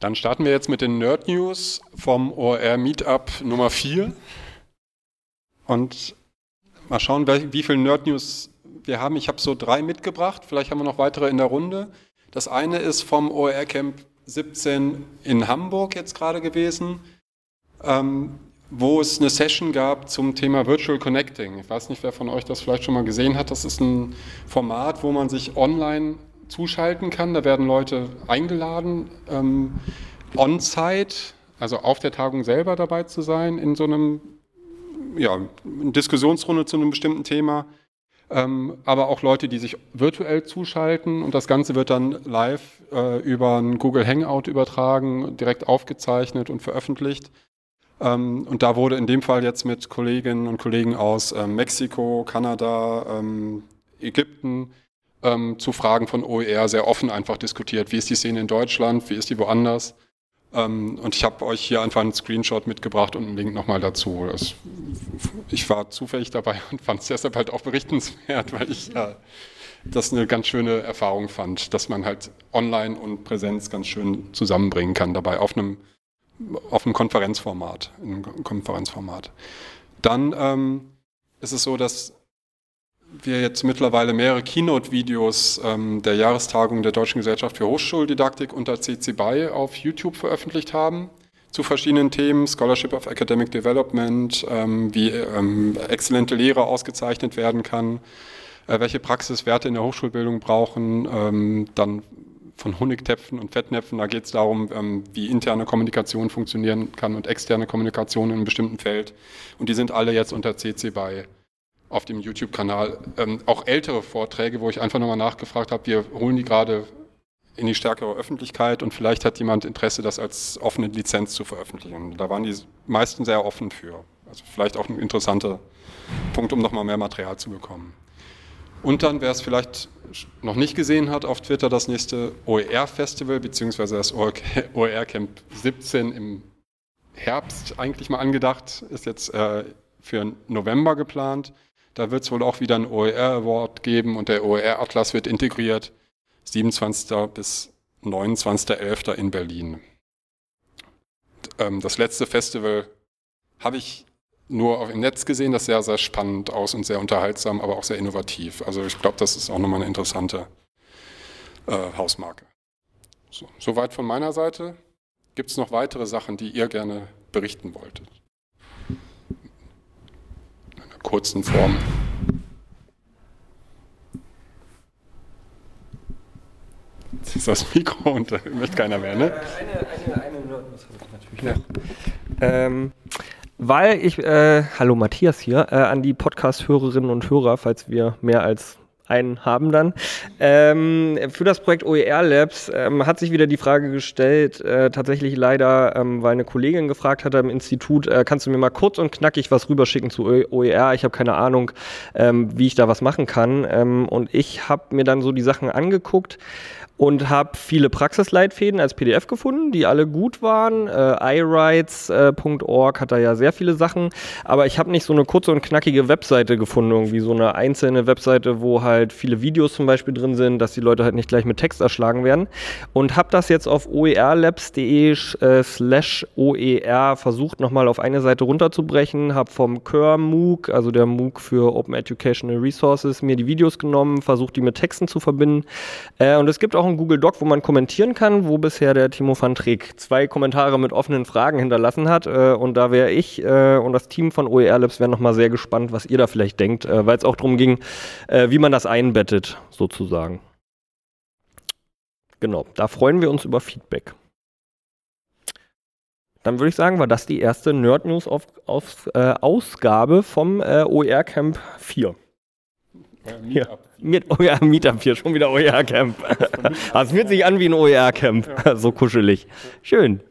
Dann starten wir jetzt mit den Nerd News vom OER-Meetup Nummer 4 und mal schauen, wie viele Nerd News wir haben. Ich habe so 3 mitgebracht, vielleicht haben wir noch weitere in der Runde. Das eine ist vom OER-Camp 17 in Hamburg jetzt gerade gewesen, wo es eine Session gab zum Thema Virtual Connecting. Ich weiß nicht, wer von euch das vielleicht schon mal gesehen hat. Das ist ein Format, wo man sich online zuschalten kann. Da werden Leute eingeladen, on-site, also auf der Tagung selber dabei zu sein, in so einem, ja, eine Diskussionsrunde zu einem bestimmten Thema, aber auch Leute, die sich virtuell zuschalten, und das Ganze wird dann live über ein Google Hangout übertragen, direkt aufgezeichnet und veröffentlicht. Und da wurde in dem Fall jetzt mit Kolleginnen und Kollegen aus Mexiko, Kanada, Ägypten zu Fragen von OER sehr offen einfach diskutiert. Wie ist die Szene in Deutschland? Wie ist die woanders? Und ich habe euch hier einfach einen Screenshot mitgebracht und einen Link nochmal dazu. Ich war zufällig dabei und fand es deshalb halt auch berichtenswert, weil ich das eine ganz schöne Erfahrung fand, dass man halt Online und Präsenz ganz schön zusammenbringen kann dabei auf einem Konferenzformat. Dann ist es so, dass wir jetzt mittlerweile mehrere Keynote-Videos der Jahrestagung der Deutschen Gesellschaft für Hochschuldidaktik unter CC BY auf YouTube veröffentlicht haben zu verschiedenen Themen, Scholarship of Academic Development, wie exzellente Lehre ausgezeichnet werden kann, welche Praxiswerte in der Hochschulbildung brauchen, dann von Honigtöpfen und Fettnäpfen, da geht es darum, wie interne Kommunikation funktionieren kann und externe Kommunikation in einem bestimmten Feld, und die sind alle jetzt unter CC BY auf dem YouTube-Kanal. Auch ältere Vorträge, wo ich einfach nochmal nachgefragt habe, wir holen die gerade in die stärkere Öffentlichkeit und vielleicht hat jemand Interesse, das als offene Lizenz zu veröffentlichen. Da waren die meisten sehr offen für. Also vielleicht auch ein interessanter Punkt, um nochmal mehr Material zu bekommen. Und dann, wer es vielleicht noch nicht gesehen hat, auf Twitter das nächste OER-Festival, beziehungsweise das OER-Camp 17 im Herbst eigentlich mal angedacht, ist jetzt für November geplant. Da wird es wohl auch wieder einen OER-Award geben und der OER-Atlas wird integriert, 27. bis 29.11. in Berlin. Das letzte Festival habe ich nur im Netz gesehen, das sah sehr spannend aus und sehr unterhaltsam, aber auch sehr innovativ. Also ich glaube, das ist auch nochmal eine interessante Hausmarke. So, soweit von meiner Seite. Gibt es noch weitere Sachen, die ihr gerne berichten wolltet? Kurzen Form. Jetzt ist das Mikro und da möchte keiner mehr, ne? Eine Note muss ich natürlich noch. Weil ich, hallo Matthias hier, an die Podcast-Hörerinnen und Hörer, falls wir mehr als einen haben dann. Für das Projekt OER Labs hat sich wieder die Frage gestellt, tatsächlich leider, weil eine Kollegin gefragt hatte im Institut, kannst du mir mal kurz und knackig was rüberschicken zu OER? Ich habe keine Ahnung, wie ich da was machen kann. Und ich habe mir dann so die Sachen angeguckt und habe viele Praxisleitfäden als PDF gefunden, die alle gut waren. irights.org hat da ja sehr viele Sachen, aber ich habe nicht so eine kurze und knackige Webseite gefunden, irgendwie so eine einzelne Webseite, wo halt viele Videos zum Beispiel drin sind, dass die Leute halt nicht gleich mit Text erschlagen werden, und habe das jetzt auf oerlabs.de/OER versucht, nochmal auf eine Seite runterzubrechen, habe vom CURMOOC, also der MOOC für Open Educational Resources, mir die Videos genommen, versucht, die mit Texten zu verbinden, und es gibt auch einen Google Doc, wo man kommentieren kann, wo bisher der Timo van Treek 2 Kommentare mit offenen Fragen hinterlassen hat, und da wäre ich und das Team von OER Labs wären nochmal sehr gespannt, was ihr da vielleicht denkt, weil es auch darum ging, wie man das einbettet, sozusagen. Genau, da freuen wir uns über Feedback. Dann würde ich sagen, war das die erste Nerd News Ausgabe vom OER Camp 4. Meetup hier, schon wieder OER-Camp. Es fühlt sich an wie ein OER-Camp, so kuschelig. Schön.